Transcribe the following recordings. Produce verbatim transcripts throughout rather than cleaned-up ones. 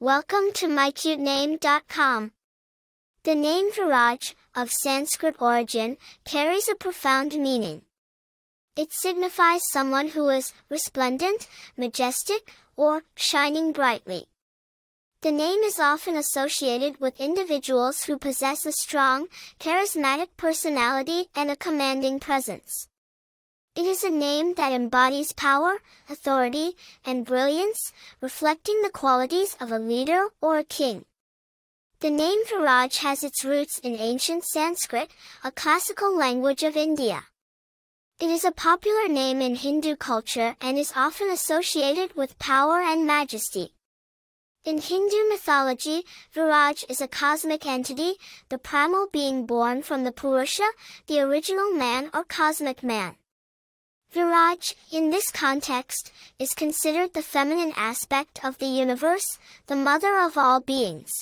Welcome to my cute name dot com. The name Viraj, of Sanskrit origin, carries a profound meaning. It signifies someone who is resplendent, majestic, or shining brightly. The name is often associated with individuals who possess a strong, charismatic personality and a commanding presence. It is a name that embodies power, authority, and brilliance, reflecting the qualities of a leader or a king. The name Viraj has its roots in ancient Sanskrit, a classical language of India. It is a popular name in Hindu culture and is often associated with power and majesty. In Hindu mythology, Viraj is a cosmic entity, the primal being born from the Purusha, the original man or cosmic man. Viraj, in this context, is considered the feminine aspect of the universe, the mother of all beings.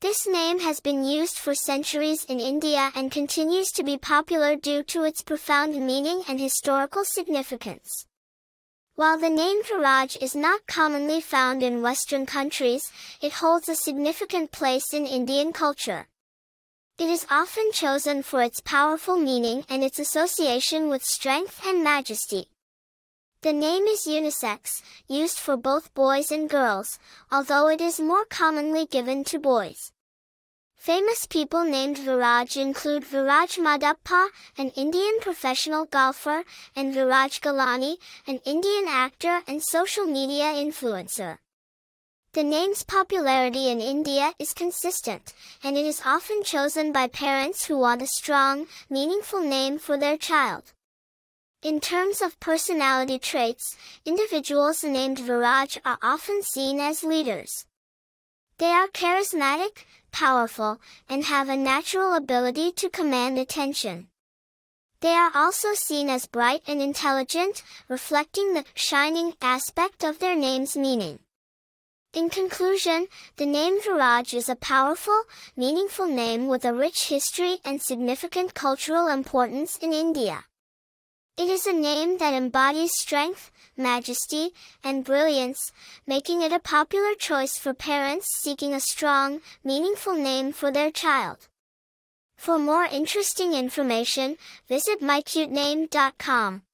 This name has been used for centuries in India and continues to be popular due to its profound meaning and historical significance. While the name Viraj is not commonly found in Western countries, it holds a significant place in Indian culture. It is often chosen for its powerful meaning and its association with strength and majesty. The name is unisex, used for both boys and girls, although it is more commonly given to boys. Famous people named Viraj include Viraj Madappa, an Indian professional golfer, and Viraj Galani, an Indian actor and social media influencer. The name's popularity in India is consistent, and it is often chosen by parents who want a strong, meaningful name for their child. In terms of personality traits, individuals named Viraj are often seen as leaders. They are charismatic, powerful, and have a natural ability to command attention. They are also seen as bright and intelligent, reflecting the shining aspect of their name's meaning. In conclusion, the name Viraj is a powerful, meaningful name with a rich history and significant cultural importance in India. It is a name that embodies strength, majesty, and brilliance, making it a popular choice for parents seeking a strong, meaningful name for their child. For more interesting information, visit my cute name dot com.